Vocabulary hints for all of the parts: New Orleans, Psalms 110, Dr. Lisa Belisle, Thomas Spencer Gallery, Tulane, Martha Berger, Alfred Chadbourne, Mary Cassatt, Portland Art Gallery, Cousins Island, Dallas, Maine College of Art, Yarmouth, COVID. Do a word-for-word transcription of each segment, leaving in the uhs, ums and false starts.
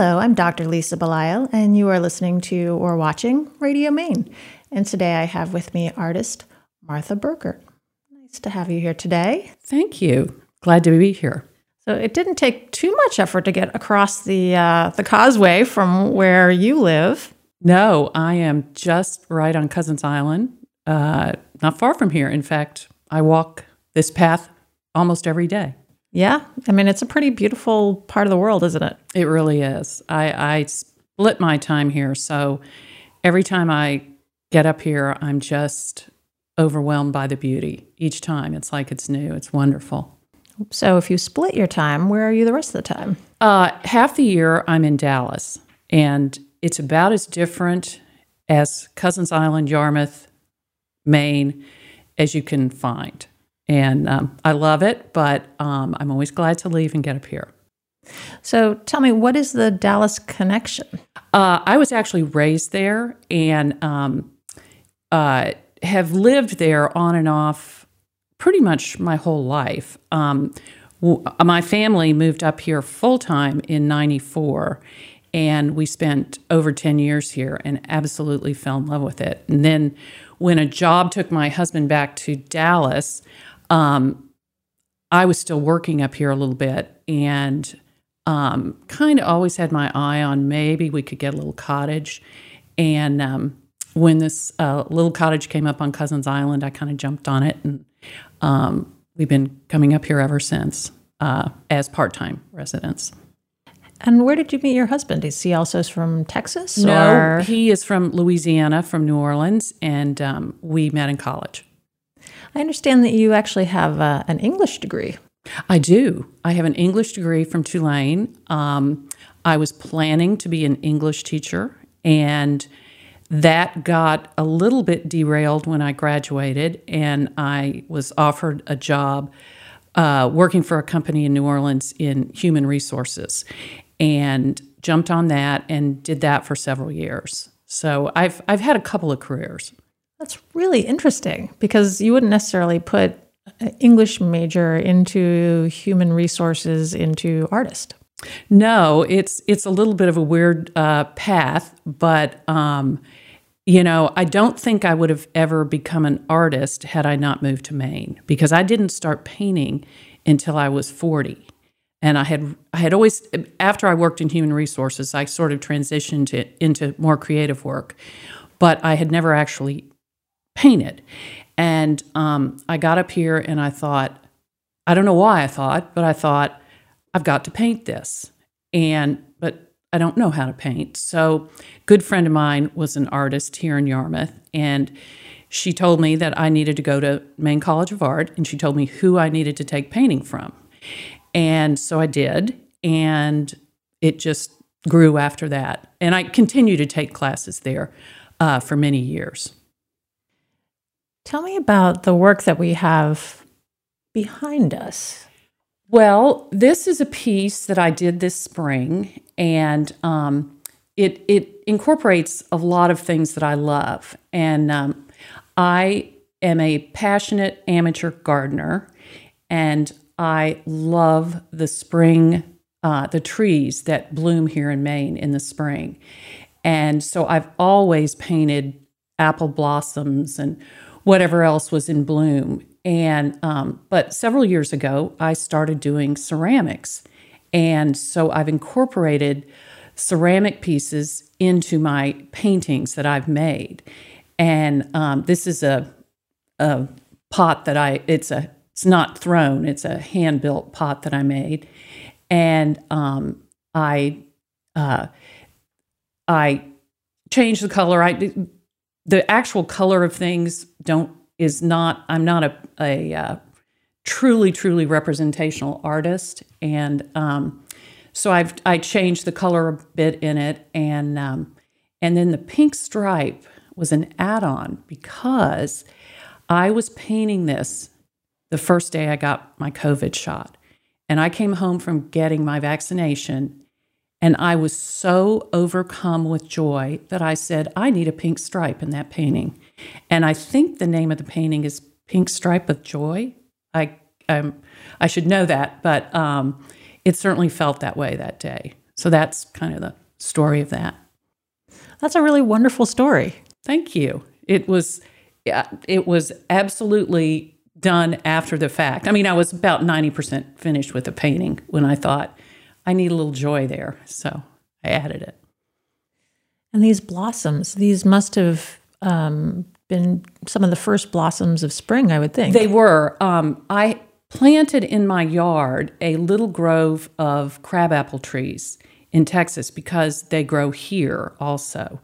Hello, I'm Doctor Lisa Belisle, and you are listening to or watching Radio Maine. And today I have with me artist Martha Berger. Nice to have you here today. Thank you. Glad to be here. So it didn't take too much effort to get across the uh, the causeway from where you live. No, I am just right on Cousins Island, uh, not far from here. In fact, I walk this path almost every day. Yeah. I mean, it's a pretty beautiful part of the world, isn't it? It really is. I, I split my time here. So every time I get up here, I'm just overwhelmed by the beauty. Each time, it's like it's new. It's wonderful. So if you split your time, where are you the rest of the time? Uh, half the year, I'm in Dallas. And it's about as different as Cousins Island, Yarmouth, Maine, as you can find. And um, I love it, but um, I'm always glad to leave and get up here. So tell me, what is the Dallas connection? Uh, I was actually raised there and um, uh, have lived there on and off pretty much my whole life. Um, w- my family moved up here full-time in ninety-four, and we spent over ten years here and absolutely fell in love with it. And then when a job took my husband back to Dallas, Um, I was still working up here a little bit and um, kind of always had my eye on maybe we could get a little cottage. And um, when this uh, little cottage came up on Cousins Island, I kind of jumped on it. And um, we've been coming up here ever since uh, as part-time residents. And where did you meet your husband? Is he also from Texas? No, or? He is from Louisiana, from New Orleans, and um, we met in college. I understand that you actually have uh, an English degree. I do. I have an English degree from Tulane. Um, I was planning to be an English teacher, and that got a little bit derailed when I graduated, and I was offered a job uh, working for a company in New Orleans in human resources, and jumped on that and did that for several years. So I've I've had a couple of careers. That's really interesting because you wouldn't necessarily put an English major into human resources into artist. No, it's it's a little bit of a weird uh, path, but um, you know, I don't think I would have ever become an artist had I not moved to Maine because I didn't start painting until I was forty, and I had I had always after I worked in human resources, I sort of transitioned it into more creative work, but I had never actually painted. And um, I got up here and I thought, I don't know why I thought, but I thought, I've got to paint this. And, but I don't know how to paint. So a good friend of mine was an artist here in Yarmouth. And she told me that I needed to go to Maine College of Art. And she told me who I needed to take painting from. And so I did. And it just grew after that. And I continue to take classes there uh, for many years. Tell me about the work that we have behind us. Well, this is a piece that I did this spring, and um, it it incorporates a lot of things that I love. And um, I am a passionate amateur gardener, and I love the spring, uh, the trees that bloom here in Maine in the spring. And so I've always painted apple blossoms and whatever else was in bloom. And um, but several years ago, I started doing ceramics. And so I've incorporated ceramic pieces into my paintings that I've made. And um, this is a, a pot that I, it's a it's not thrown, it's a hand-built pot that I made. And um, I, uh, I changed the color. I The actual color of things don't is not. I'm not a a uh, truly truly representational artist, and um, so I've I changed the color a bit in it, and um, and then the pink stripe was an add-on because I was painting this the first day I got my COVID shot, and I came home from getting my vaccination. And I was so overcome with joy that I said, I need a pink stripe in that painting. And I think the name of the painting is Pink Stripe of Joy. I I'm, I should know that, but um, it certainly felt that way that day. So that's kind of the story of that. That's a really wonderful story. Thank you. It was, it was absolutely done after the fact. I mean, I was about ninety percent finished with the painting when I thought, I need a little joy there. So I added it. And these blossoms, these must have um, been some of the first blossoms of spring, I would think. They were. Um, I planted in my yard a little grove of crabapple trees in Texas because they grow here also.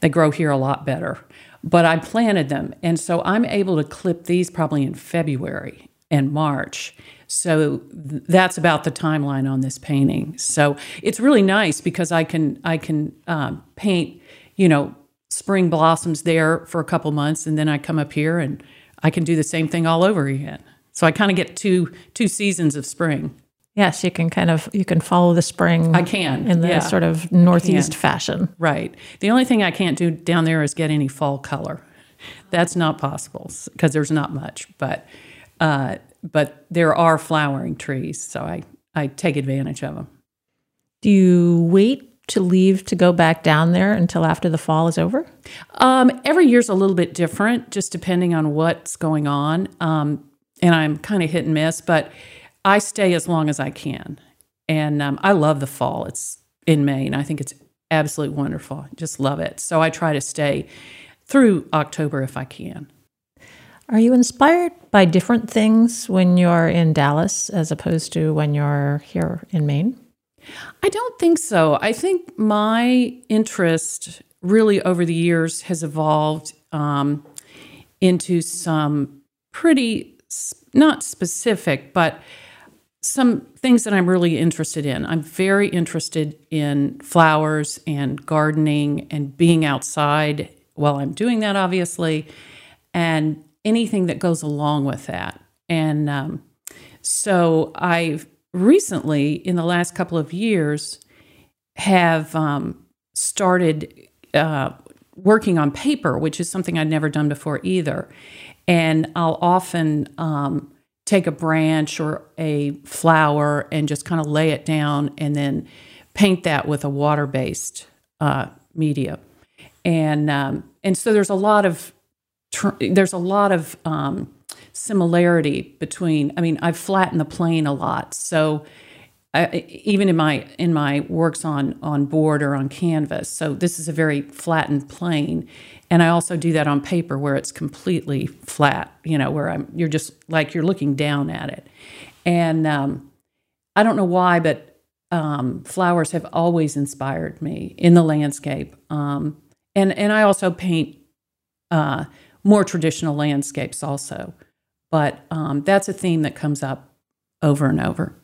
They grow here a lot better. But I planted them, and so I'm able to clip these probably in February and March. So th- that's about the timeline on this painting. So it's really nice because I can I can um, paint, you know, spring blossoms there for a couple months, and then I come up here and I can do the same thing all over again. So I kind of get two two seasons of spring. Yes, you can kind of, you can follow the spring. I can. In the yeah. sort of Northeast fashion. Right. The only thing I can't do down there is get any fall color. That's not possible because there's not much. But uh, but there are flowering trees, so I, I take advantage of them. Do you wait to leave to go back down there until after the fall is over? Um, every year's a little bit different, just depending on what's going on. Um, and I'm kind of hit and miss, but I stay as long as I can, and um, I love the fall. It's in Maine. I think it's absolutely wonderful. I just love it. So I try to stay through October if I can. Are you inspired by different things when you're in Dallas as opposed to when you're here in Maine? I don't think so. I think my interest really over the years has evolved um, into some pretty, sp- not specific, but some things that I'm really interested in. I'm very interested in flowers and gardening and being outside while I'm doing that, obviously, and anything that goes along with that. And um, so I've recently, in the last couple of years, have um, started uh, working on paper, which is something I'd never done before either. And I'll often um, take a branch or a flower and just kind of lay it down and then paint that with a water-based uh, media. And um, and so there's a lot of, tr- there's a lot of um, similarity between, I mean, I've flattened the plane a lot. So I, even in my in my works on, on board or on canvas, so this is a very flattened plane. And I also do that on paper where it's completely flat, you know, where I'm you're just like you're looking down at it. And um, I don't know why, but um, flowers have always inspired me in the landscape. Um, and, and I also paint uh, more traditional landscapes also. But um, that's a theme that comes up over and over.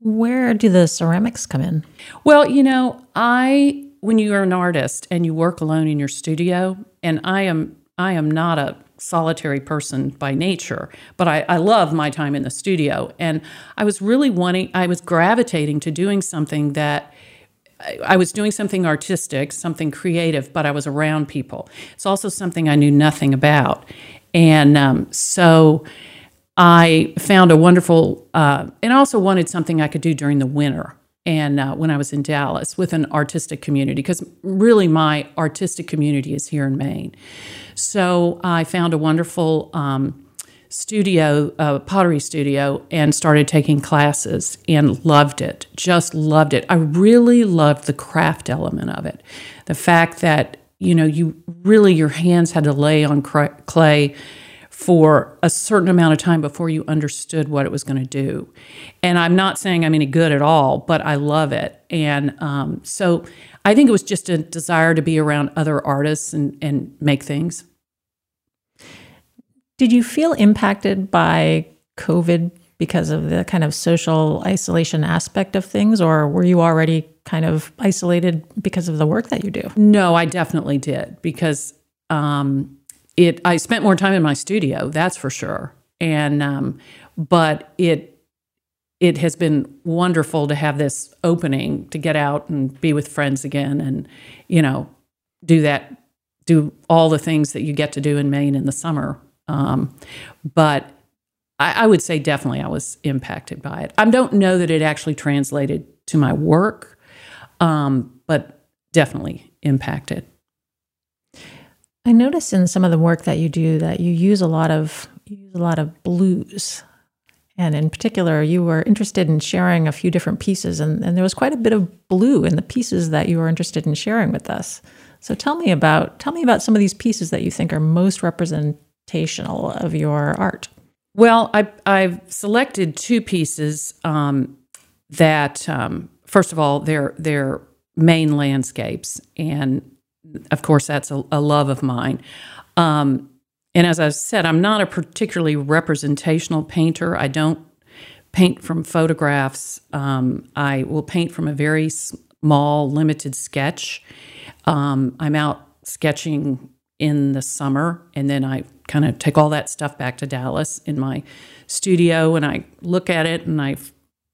Where do the ceramics come in? Well, you know, I... when you are an artist and you work alone in your studio, and I am I am not a solitary person by nature, but I, I love my time in the studio. And I was really wanting, I was gravitating to doing something that, I, I was doing something artistic, something creative, but I was around people. It's also something I knew nothing about. And um, so I found a wonderful, uh, and I also wanted something I could do during the winter. And uh, when I was in Dallas with an artistic community, because really my artistic community is here in Maine. So I found a wonderful um, studio, uh, pottery studio, and started taking classes and loved it, just loved it. I really loved the craft element of it. The fact that, you know, you really, your hands had to lay on clay for a certain amount of time before you understood what it was going to do. And I'm not saying I'm any good at all, but I love it. And um, so I think it was just a desire to be around other artists and, and make things. Did you feel impacted by COVID because of the kind of social isolation aspect of things, or were you already kind of isolated because of the work that you do? No, I definitely did because... Um, It, I spent more time in my studio, that's for sure. And um, but it it has been wonderful to have this opening to get out and be with friends again, and you know, do that, do all the things that you get to do in Maine in the summer. Um, but I, I would say definitely I was impacted by it. I don't know that it actually translated to my work. um, but definitely impacted. I noticed in some of the work that you do that you use a lot of you use a lot of blues. And in particular, you were interested in sharing a few different pieces, and, and there was quite a bit of blue in the pieces that you were interested in sharing with us. So tell me about tell me about some of these pieces that you think are most representational of your art. Well, I, I've selected two pieces um, that, um, first of all, they're they're Maine landscapes, and of course that's a, a love of mine. Um, And as I said, I'm not a particularly representational painter. I don't paint from photographs. Um, I will paint from a very small, limited sketch. Um, I'm out sketching in the summer, and then I kind of take all that stuff back to Dallas in my studio, and I look at it, and I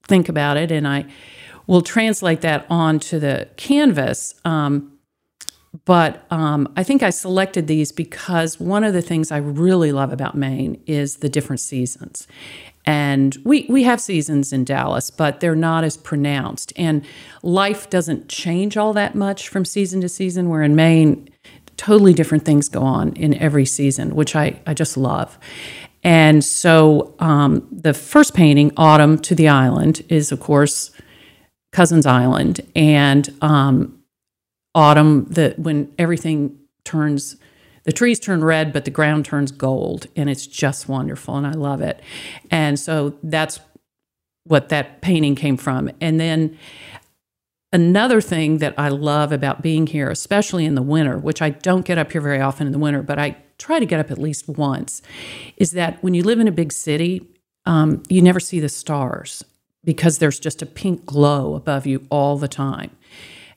think about it, and I will translate that onto the canvas. Um But um, I think I selected these because one of the things I really love about Maine is the different seasons. And we, we have seasons in Dallas, but they're not as pronounced. And life doesn't change all that much from season to season, where in Maine, totally different things go on in every season, which I, I just love. And so um, the first painting, Autumn to the Island, is, of course, Cousins Island. And um autumn, the, when everything turns, the trees turn red, but the ground turns gold, and it's just wonderful, and I love it. And so that's what that painting came from. And then another thing that I love about being here, especially in the winter, which I don't get up here very often in the winter, but I try to get up at least once, is that when you live in a big city, um, you never see the stars because there's just a pink glow above you all the time.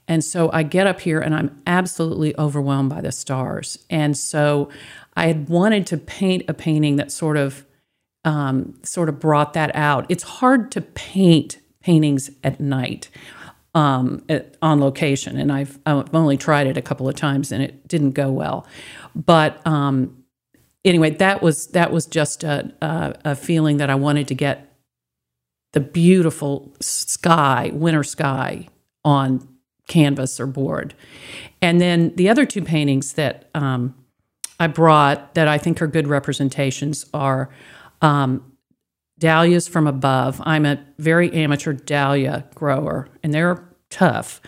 And so I get up here, and I'm absolutely overwhelmed by the stars. And so I had wanted to paint a painting that sort of um, sort of brought that out. It's hard to paint paintings at night um, at, on location, and I've, I've only tried it a couple of times, and it didn't go well. But um, anyway, that was that was just a, a, a feeling that I wanted to get the beautiful sky, winter sky, on canvas or board. And then the other two paintings that um, I brought that I think are good representations are um, dahlias from above. I'm a very amateur dahlia grower, and they're tough.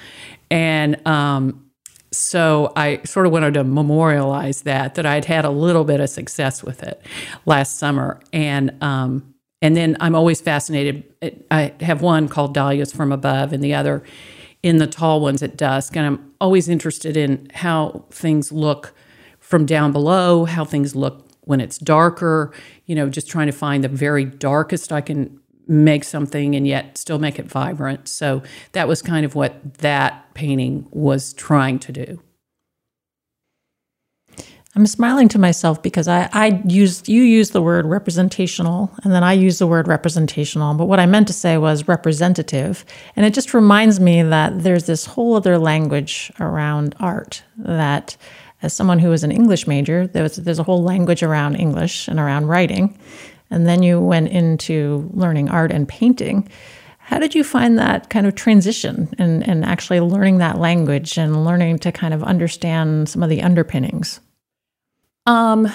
And um, so I sort of wanted to memorialize that, that I'd had a little bit of success with it last summer. And um, and then I'm always fascinated. I have one called Dahlias from Above, and the other In the Tall Ones at Dusk, and I'm always interested in how things look from down below, how things look when it's darker, you know, just trying to find the very darkest I can make something and yet still make it vibrant. So that was kind of what that painting was trying to do. I'm smiling to myself because I, I used, you used the word representational, and then I used the word representational, but what I meant to say was representative. And it just reminds me that there's this whole other language around art that, as someone who is an English major, there's, there's a whole language around English and around writing. And then you went into learning art and painting. How did you find that kind of transition and, and actually learning that language and learning to kind of understand some of the underpinnings? Um,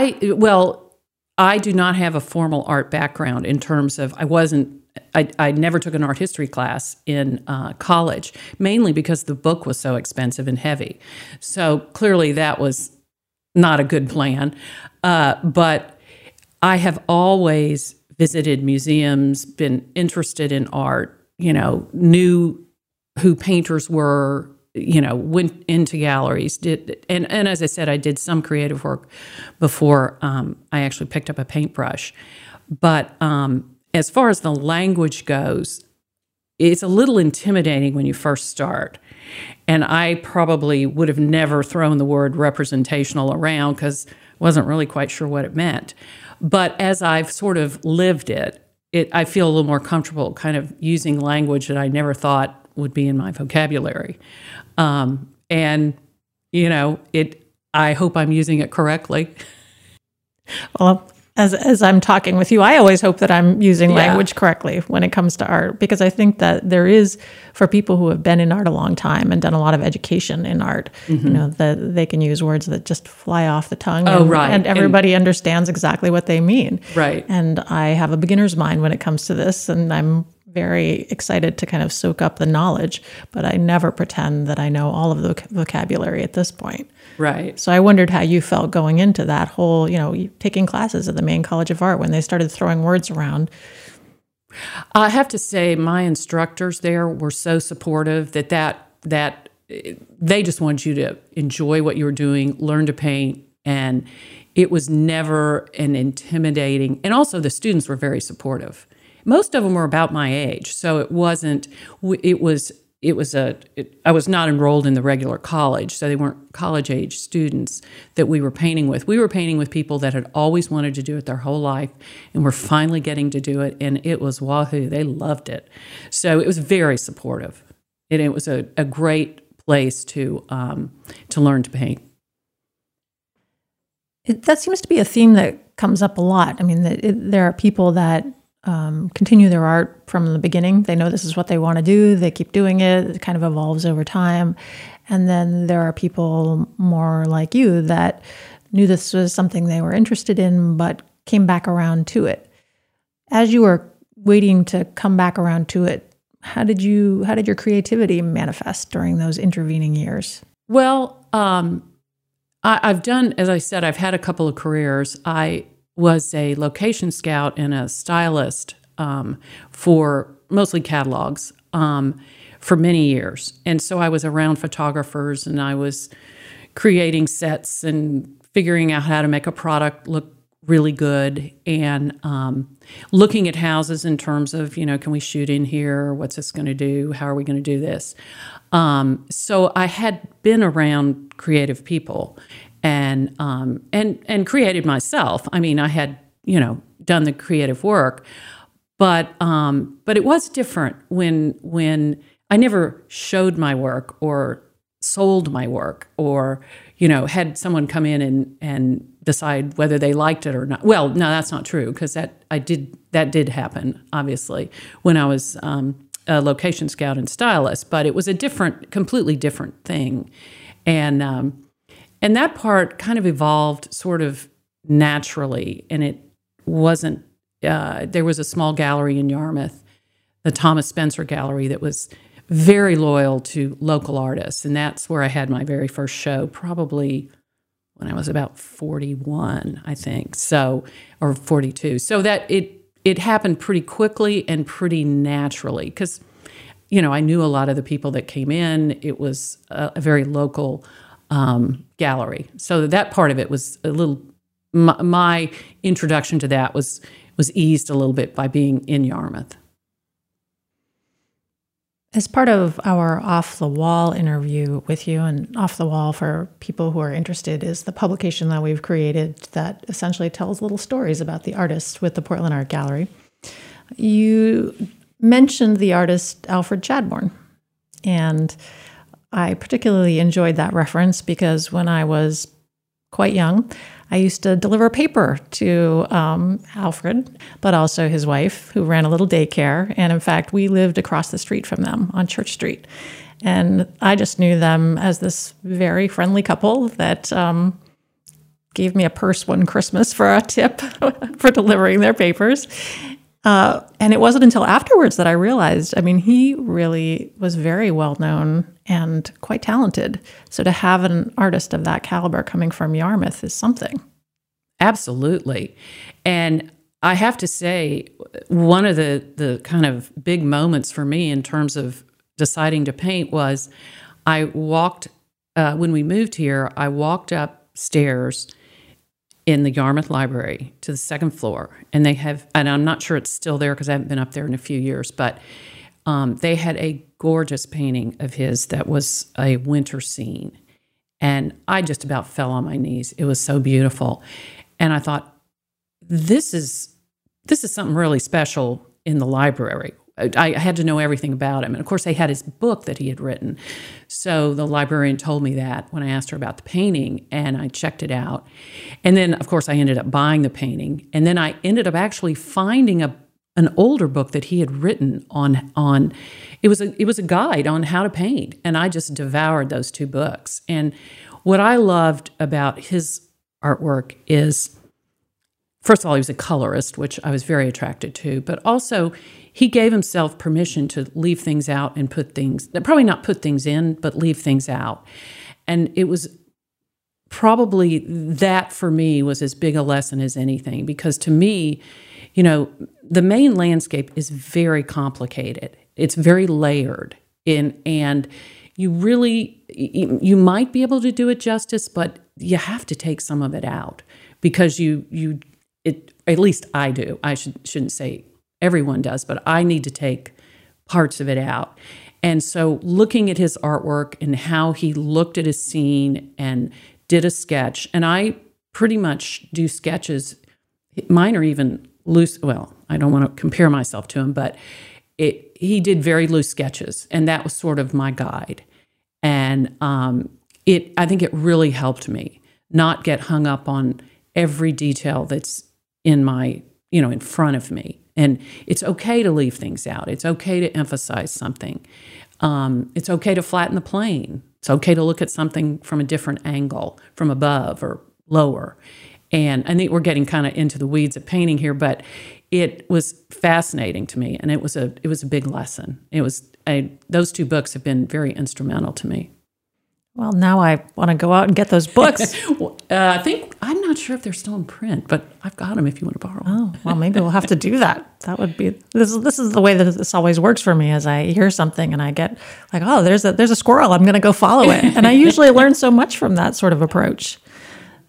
I, well, I do not have a formal art background in terms of, I wasn't, I, I never took an art history class in uh, college, mainly because the book was so expensive and heavy. So clearly that was not a good plan. Uh, but I have always visited museums, been interested in art, you know, knew who painters were, you know, went into galleries, did, and, and as I said, I did some creative work before um, I actually picked up a paintbrush. But um, as far as the language goes, it's a little intimidating when you first start. And I probably would have never thrown the word representational around because I wasn't really quite sure what it meant. But as I've sort of lived it, it, I feel a little more comfortable kind of using language that I never thought would be in my vocabulary. Um, and, you know, it. I hope I'm using it correctly. Well, as as I'm talking with you, I always hope that I'm using yeah. language correctly when it comes to art, because I think that there is, for people who have been in art a long time and done a lot of education in art, mm-hmm. you know, that they can use words that just fly off the tongue. Oh, and, right. and everybody and, understands exactly what they mean. Right. And I have a beginner's mind when it comes to this, and I'm very excited to kind of soak up the knowledge, but I never pretend that I know all of the voc- vocabulary at this point. Right. So I wondered how you felt going into that whole, you know, taking classes at the Maine College of Art when they started throwing words around. I have to say my instructors there were so supportive that that, that they just wanted you to enjoy what you were doing, learn to paint, and it was never an intimidating, and also the students were very supportive. Most of them were about my age, so it wasn't, it was, it was a, it, I was not enrolled in the regular college, so they weren't college-age students that we were painting with. We were painting with people that had always wanted to do it their whole life, and were finally getting to do it, and it was wahoo, they loved it. So it was very supportive, and it was a, a great place to um, to learn to paint. It, that seems to be a theme that comes up a lot. I mean, the, it, there are people that Um, continue their art from the beginning. They know this is what they want to do. They keep doing it. It kind of evolves over time. And then there are people more like you that knew this was something they were interested in, but came back around to it. As you were waiting to come back around to it, how did you, how did your creativity manifest during those intervening years? Well, um, I, I've done, as I said, I've had a couple of careers. I was a location scout and a stylist um, for mostly catalogs um, for many years. And so I was around photographers, and I was creating sets and figuring out how to make a product look really good, and um, looking at houses in terms of, you know, can we shoot in here? What's this going to do? How are we going to do this? Um, so I had been around creative people, and um, and and created myself. I mean, I had, you know, done the creative work, but um, but it was different when when I never showed my work or sold my work, or, you know, had someone come in and and decide whether they liked it or not. Well, no, that's not true, because that I did that did happen, obviously, when I was um, a location scout and stylist. But it was a different, completely different thing, and. Um, And that part kind of evolved sort of naturally, and it wasn't, uh, there was a small gallery in Yarmouth, the Thomas Spencer Gallery, that was very loyal to local artists, and that's where I had my very first show, probably when I was about forty-one, I think, so, or forty-two. So that, it it happened pretty quickly and pretty naturally, because, you know, I knew a lot of the people that came in. It was a, a very local Um, gallery. So that part of it was a little, my, my introduction to that was was eased a little bit by being in Yarmouth. As part of our off-the-wall interview with you, and off-the-wall for people who are interested is the publication that we've created that essentially tells little stories about the artists with the Portland Art Gallery, you mentioned the artist Alfred Chadbourne, and I particularly enjoyed that reference because when I was quite young, I used to deliver paper to um, Alfred, but also his wife, who ran a little daycare. And in fact, we lived across the street from them on Church Street. And I just knew them as this very friendly couple that um, gave me a purse one Christmas for a tip for delivering their papers. Uh, and it wasn't until afterwards that I realized, I mean, he really was very well known and quite talented. So to have an artist of that caliber coming from Yarmouth is something. Absolutely. And I have to say, one of the, the kind of big moments for me in terms of deciding to paint was I walked, uh, when we moved here, I walked upstairs in the Yarmouth Library to the second floor, and they have, and I'm not sure it's still there because I haven't been up there in a few years, but um, they had a gorgeous painting of his that was a winter scene, and I just about fell on my knees. It was so beautiful, and I thought, this is this is something really special in the library. I had to know everything about him. And, of course, they had his book that he had written. So the librarian told me that when I asked her about the painting, and I checked it out. And then, of course, I ended up buying the painting. And then I ended up actually finding a an older book that he had written on, on it was a, it was a guide on how to paint. And I just devoured those two books. And what I loved about his artwork is, first of all, he was a colorist, which I was very attracted to, but also he gave himself permission to leave things out and put things, probably not put things in, but leave things out. And it was probably that for me was as big a lesson as anything, because to me, you know, the Maine landscape is very complicated. It's very layered, in, and you really, you might be able to do it justice, but you have to take some of it out because you, you, it, at least I do. I should, shouldn't say everyone does, but I need to take parts of it out. And so looking at his artwork and how he looked at a scene and did a sketch, and I pretty much do sketches. Mine are even loose. Well, I don't want to compare myself to him, but it, he did very loose sketches, and that was sort of my guide. And um, it, I think it really helped me not get hung up on every detail that's in my, you know, in front of me. And it's okay to leave things out. It's okay to emphasize something. Um, it's okay to flatten the plane. It's okay to look at something from a different angle, from above or lower. And I think we're getting kind of into the weeds of painting here, but it was fascinating to me, and it was a it was a big lesson. It was I, those two books have been very instrumental to me. Well, now I want to go out and get those books. uh, I think I'm not sure if they're still in print, but I've got them if you want to borrow them. Oh, well, maybe we'll have to do that. That would be this. This is the way that this always works for me. As I hear something and I get like, oh, there's a there's a squirrel. I'm going to go follow it, and I usually learn so much from that sort of approach.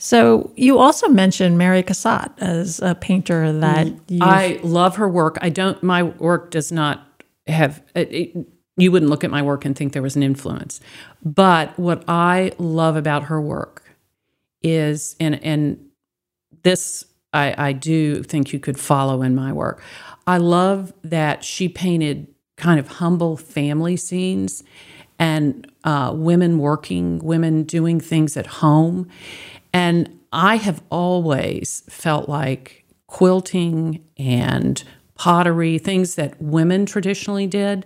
So you also mentioned Mary Cassatt as a painter that you... I love her work. I don't, my work does not have, it, it, you wouldn't look at my work and think there was an influence. But what I love about her work is, and, and this I, I do think you could follow in my work, I love that she painted kind of humble family scenes and uh, women working, women doing things at home. And I have always felt like quilting and pottery, things that women traditionally did,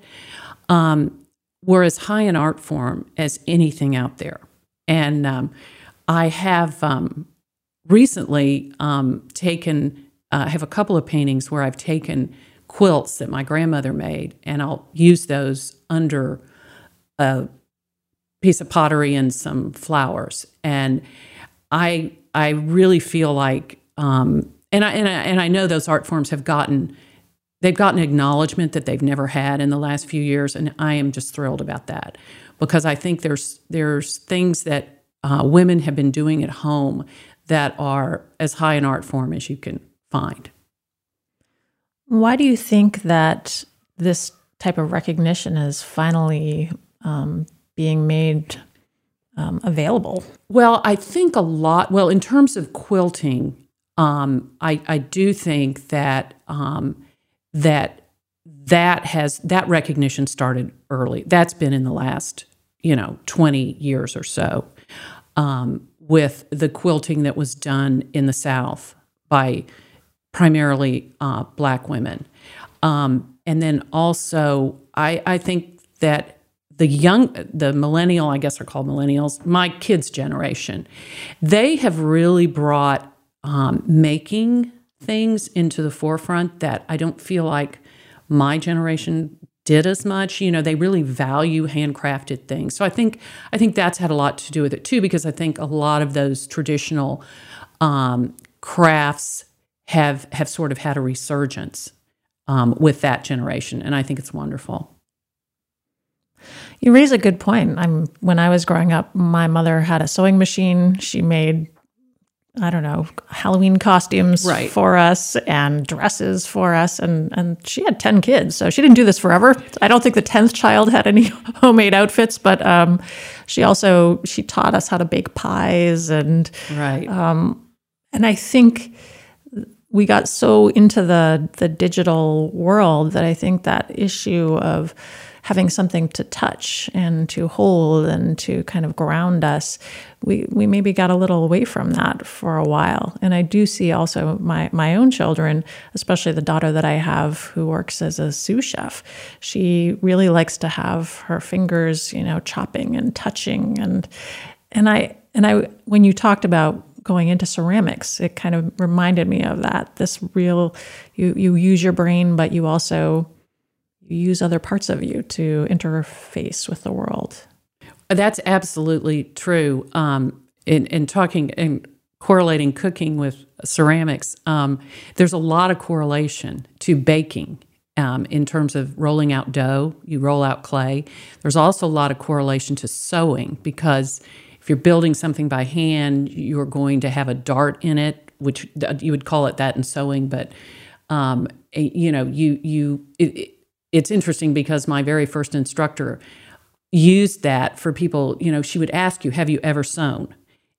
um, were as high an art form as anything out there. And um, I have um, recently um, taken, I uh, have a couple of paintings where I've taken quilts that my grandmother made, and I'll use those under a piece of pottery and some flowers. And I I really feel like, um, and I and I and I know those art forms have gotten, they've gotten acknowledgement that they've never had in the last few years, and I am just thrilled about that, because I think there's there's things that uh, women have been doing at home that are as high an art form as you can find. Why do you think that this type of recognition is finally um, being made Um, available? Well, I think a lot, well, in terms of quilting, um, I, I do think that um, that that has, that recognition started early. That's been in the last, you know, twenty years or so, um, with the quilting that was done in the South by primarily uh, Black women. Um, and then also, I, I think that the young, the millennial, I guess are called millennials, my kids' generation, they have really brought um, making things into the forefront that I don't feel like my generation did as much. You know, they really value handcrafted things. So I think I think that's had a lot to do with it too, because I think a lot of those traditional um, crafts have have sort of had a resurgence um, with that generation, and I think it's wonderful. You raise a good point. I'm, when I was growing up, my mother had a sewing machine. She made, I don't know, Halloween costumes right. for us and dresses for us. And, and she had ten kids, so she didn't do this forever. I don't think the tenth child had any homemade outfits, but um, she also, she taught us how to bake pies. And, right. um, and I think we got so into the the digital world that I think that issue of having something to touch and to hold and to kind of ground us, we we maybe got a little away from that for a while. And I do see also my my own children, especially the daughter that I have who works as a sous chef. She really likes to have her fingers, you know, chopping and touching. And and I and I when you talked about going into ceramics, it kind of reminded me of that. This real, you you use your brain, but you also you use other parts of you to interface with the world. That's absolutely true. Um, in, in talking and correlating cooking with ceramics, um, there's a lot of correlation to baking um, in terms of rolling out dough. You roll out clay. There's also a lot of correlation to sewing, because if you're building something by hand, you're going to have a dart in it, which you would call it that in sewing. But, um, you know, you you it, it, it's interesting because my very first instructor used that for people. You know, she would ask you, have you ever sewn?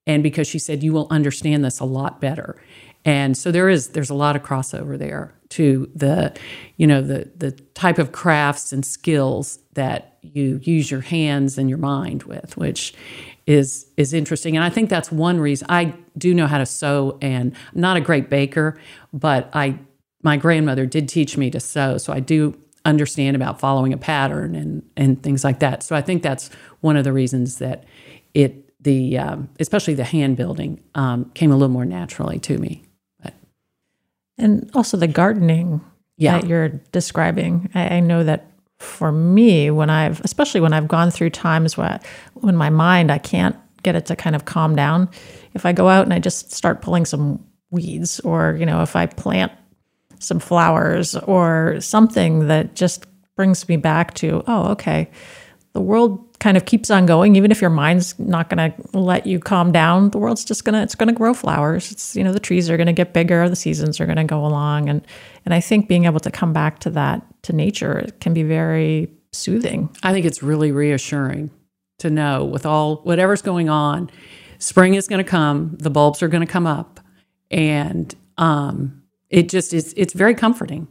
And because she said, you will understand this a lot better. And so there is, there's a lot of crossover there to the, you know, the, the type of crafts and skills that you use your hands and your mind with, which is, is interesting. And I think that's one reason. I do know how to sew, and I'm not a great baker, but I, my grandmother did teach me to sew. So I do understand about following a pattern and and things like that. So I think that's one of the reasons that it the um, especially the hand building um, came a little more naturally to me. But. And also the gardening yeah. that you're describing. I, I know that for me, when I've especially when I've gone through times where when my mind I can't get it to kind of calm down. If I go out and I just start pulling some weeds, or you know, if I plant some flowers or something, that just brings me back to, oh, okay, the world kind of keeps on going. Even if your mind's not going to let you calm down, the world's just going to, it's going to grow flowers. It's, you know, the trees are going to get bigger, the seasons are going to go along. And, and I think being able to come back to that, to nature, can be very soothing. I think it's really reassuring to know with all, whatever's going on, spring is going to come, the bulbs are going to come up, and, um, It just is, it's very comforting.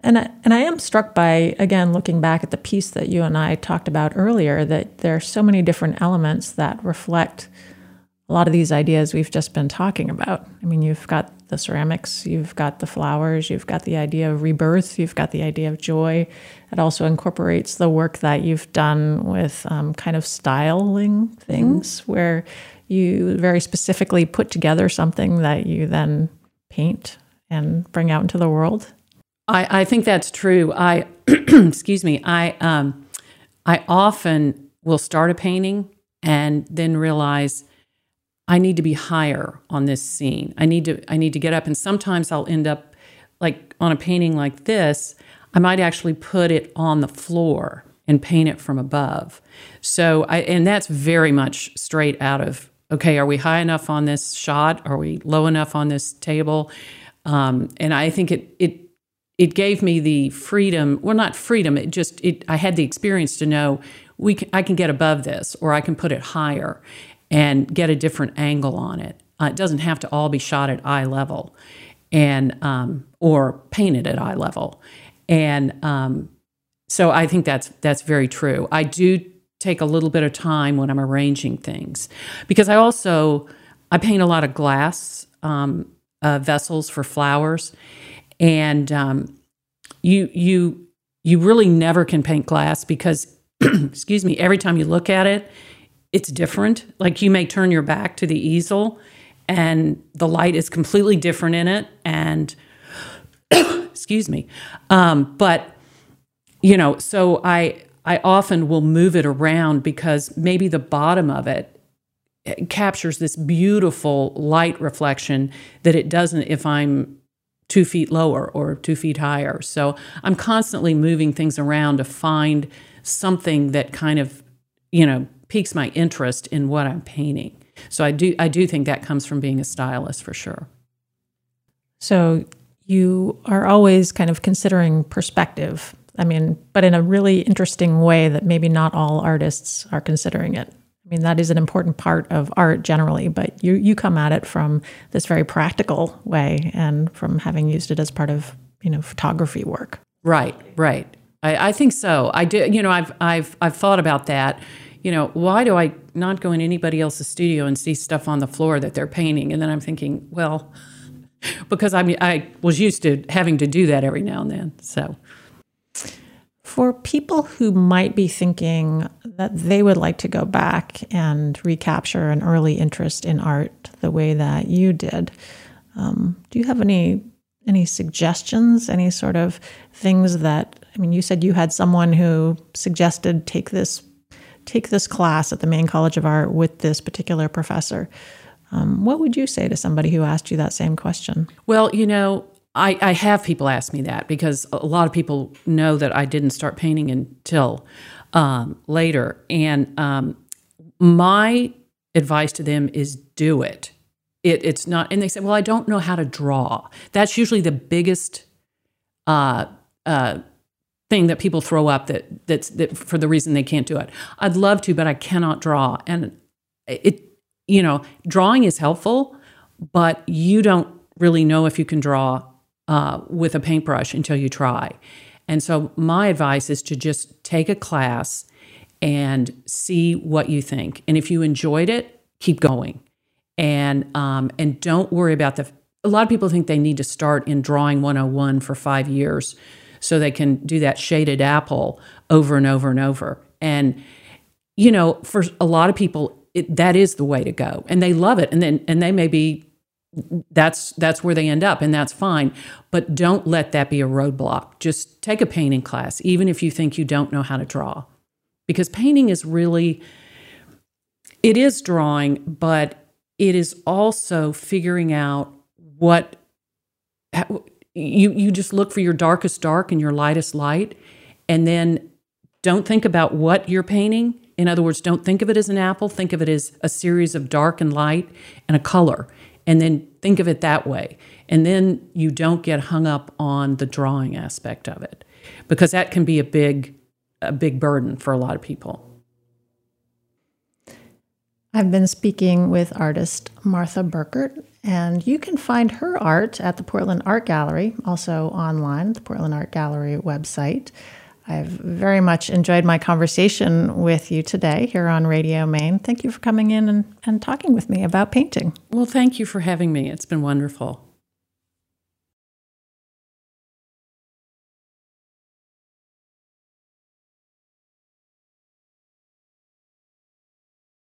And I, and I am struck by, again, looking back at the piece that you and I talked about earlier, that there are so many different elements that reflect a lot of these ideas we've just been talking about. I mean, you've got the ceramics, you've got the flowers, you've got the idea of rebirth, you've got the idea of joy. It also incorporates the work that you've done with um, kind of styling things, mm-hmm. where you very specifically put together something that you then paint and bring out into the world. I, I think that's true. I, excuse me, I, um, I often will start a painting and then realize I need to be higher on this scene. I need to, I need to get up. And sometimes I'll end up like on a painting like this, I might actually put it on the floor and paint it from above. So I, and that's very much straight out of, okay, are we high enough on this shot? Are we low enough on this table? Um, and I think it it it gave me the freedom. Well, not freedom. It just it. I had the experience to know we can, I can get above this, or I can put it higher and get a different angle on it. Uh, it doesn't have to all be shot at eye level, and um, or painted at eye level, and um, so I think that's that's very true. I do take a little bit of time when I'm arranging things, because I also, I paint a lot of glass um, uh, vessels for flowers, and um, you you you really never can paint glass because, excuse me, every time you look at it, it's different. Like you may turn your back to the easel, and the light is completely different in it. And excuse me, um, but you know, so I. I often will move it around because maybe the bottom of it captures this beautiful light reflection that it doesn't if I'm two feet lower or two feet higher. So I'm constantly moving things around to find something that kind of, you know, piques my interest in what I'm painting. So I do, I do think that comes from being a stylist for sure. So you are always kind of considering perspective. I mean, but in a really interesting way that maybe not all artists are considering it. I I mean, that is an important part of art generally, but you, you come at it from this very practical way and from having used it as part of, you know, photography work. Right, right. I, I think so. I do. You know, I've I've I've thought about that. You know, why do I not go in anybody else's studio and see stuff on the floor that they're painting? And then I'm thinking, well, because I mean, I was used to having to do that every now and then. So, for people who might be thinking that they would like to go back and recapture an early interest in art the way that you did, um, do you have any any suggestions? Any sort of things that, I mean, you said you had someone who suggested take this. take this class at the Maine College of Art with this particular professor. Um, what would you say to somebody who asked you that same question? Well, you know, I, I have people ask me that because a lot of people know that I didn't start painting until um, later. And um, my advice to them is do it. it. It's not, and they say, well, I don't know how to draw. That's usually the biggest uh, uh thing that people throw up that that's that for the reason they can't do it. I'd love to, but I cannot draw. And it, you know, drawing is helpful, but you don't really know if you can draw uh, with a paintbrush until you try. And so my advice is to just take a class and see what you think. And if you enjoyed it, keep going. And um, and don't worry about the, a lot of people think they need to start in drawing one oh one for five years so they can do that shaded apple over and over and over. And, you know, for a lot of people, it, that is the way to go. And they love it. And then and they may be, that's, that's where they end up, and that's fine. But don't let that be a roadblock. Just take a painting class, even if you think you don't know how to draw. Because painting is really, it is drawing, but it is also figuring out what, how, You you just look for your darkest dark and your lightest light, and then don't think about what you're painting. In other words, don't think of it as an apple. Think of it as a series of dark and light and a color, and then think of it that way. And then you don't get hung up on the drawing aspect of it, because that can be a big, a big burden for a lot of people. I've been speaking with artist Martha Berger, and you can find her art at the Portland Art Gallery, also online, the Portland Art Gallery website. I've very much enjoyed my conversation with you today here on Radio Maine. Thank you for coming in and, and talking with me about painting. Well, thank you for having me. It's been wonderful.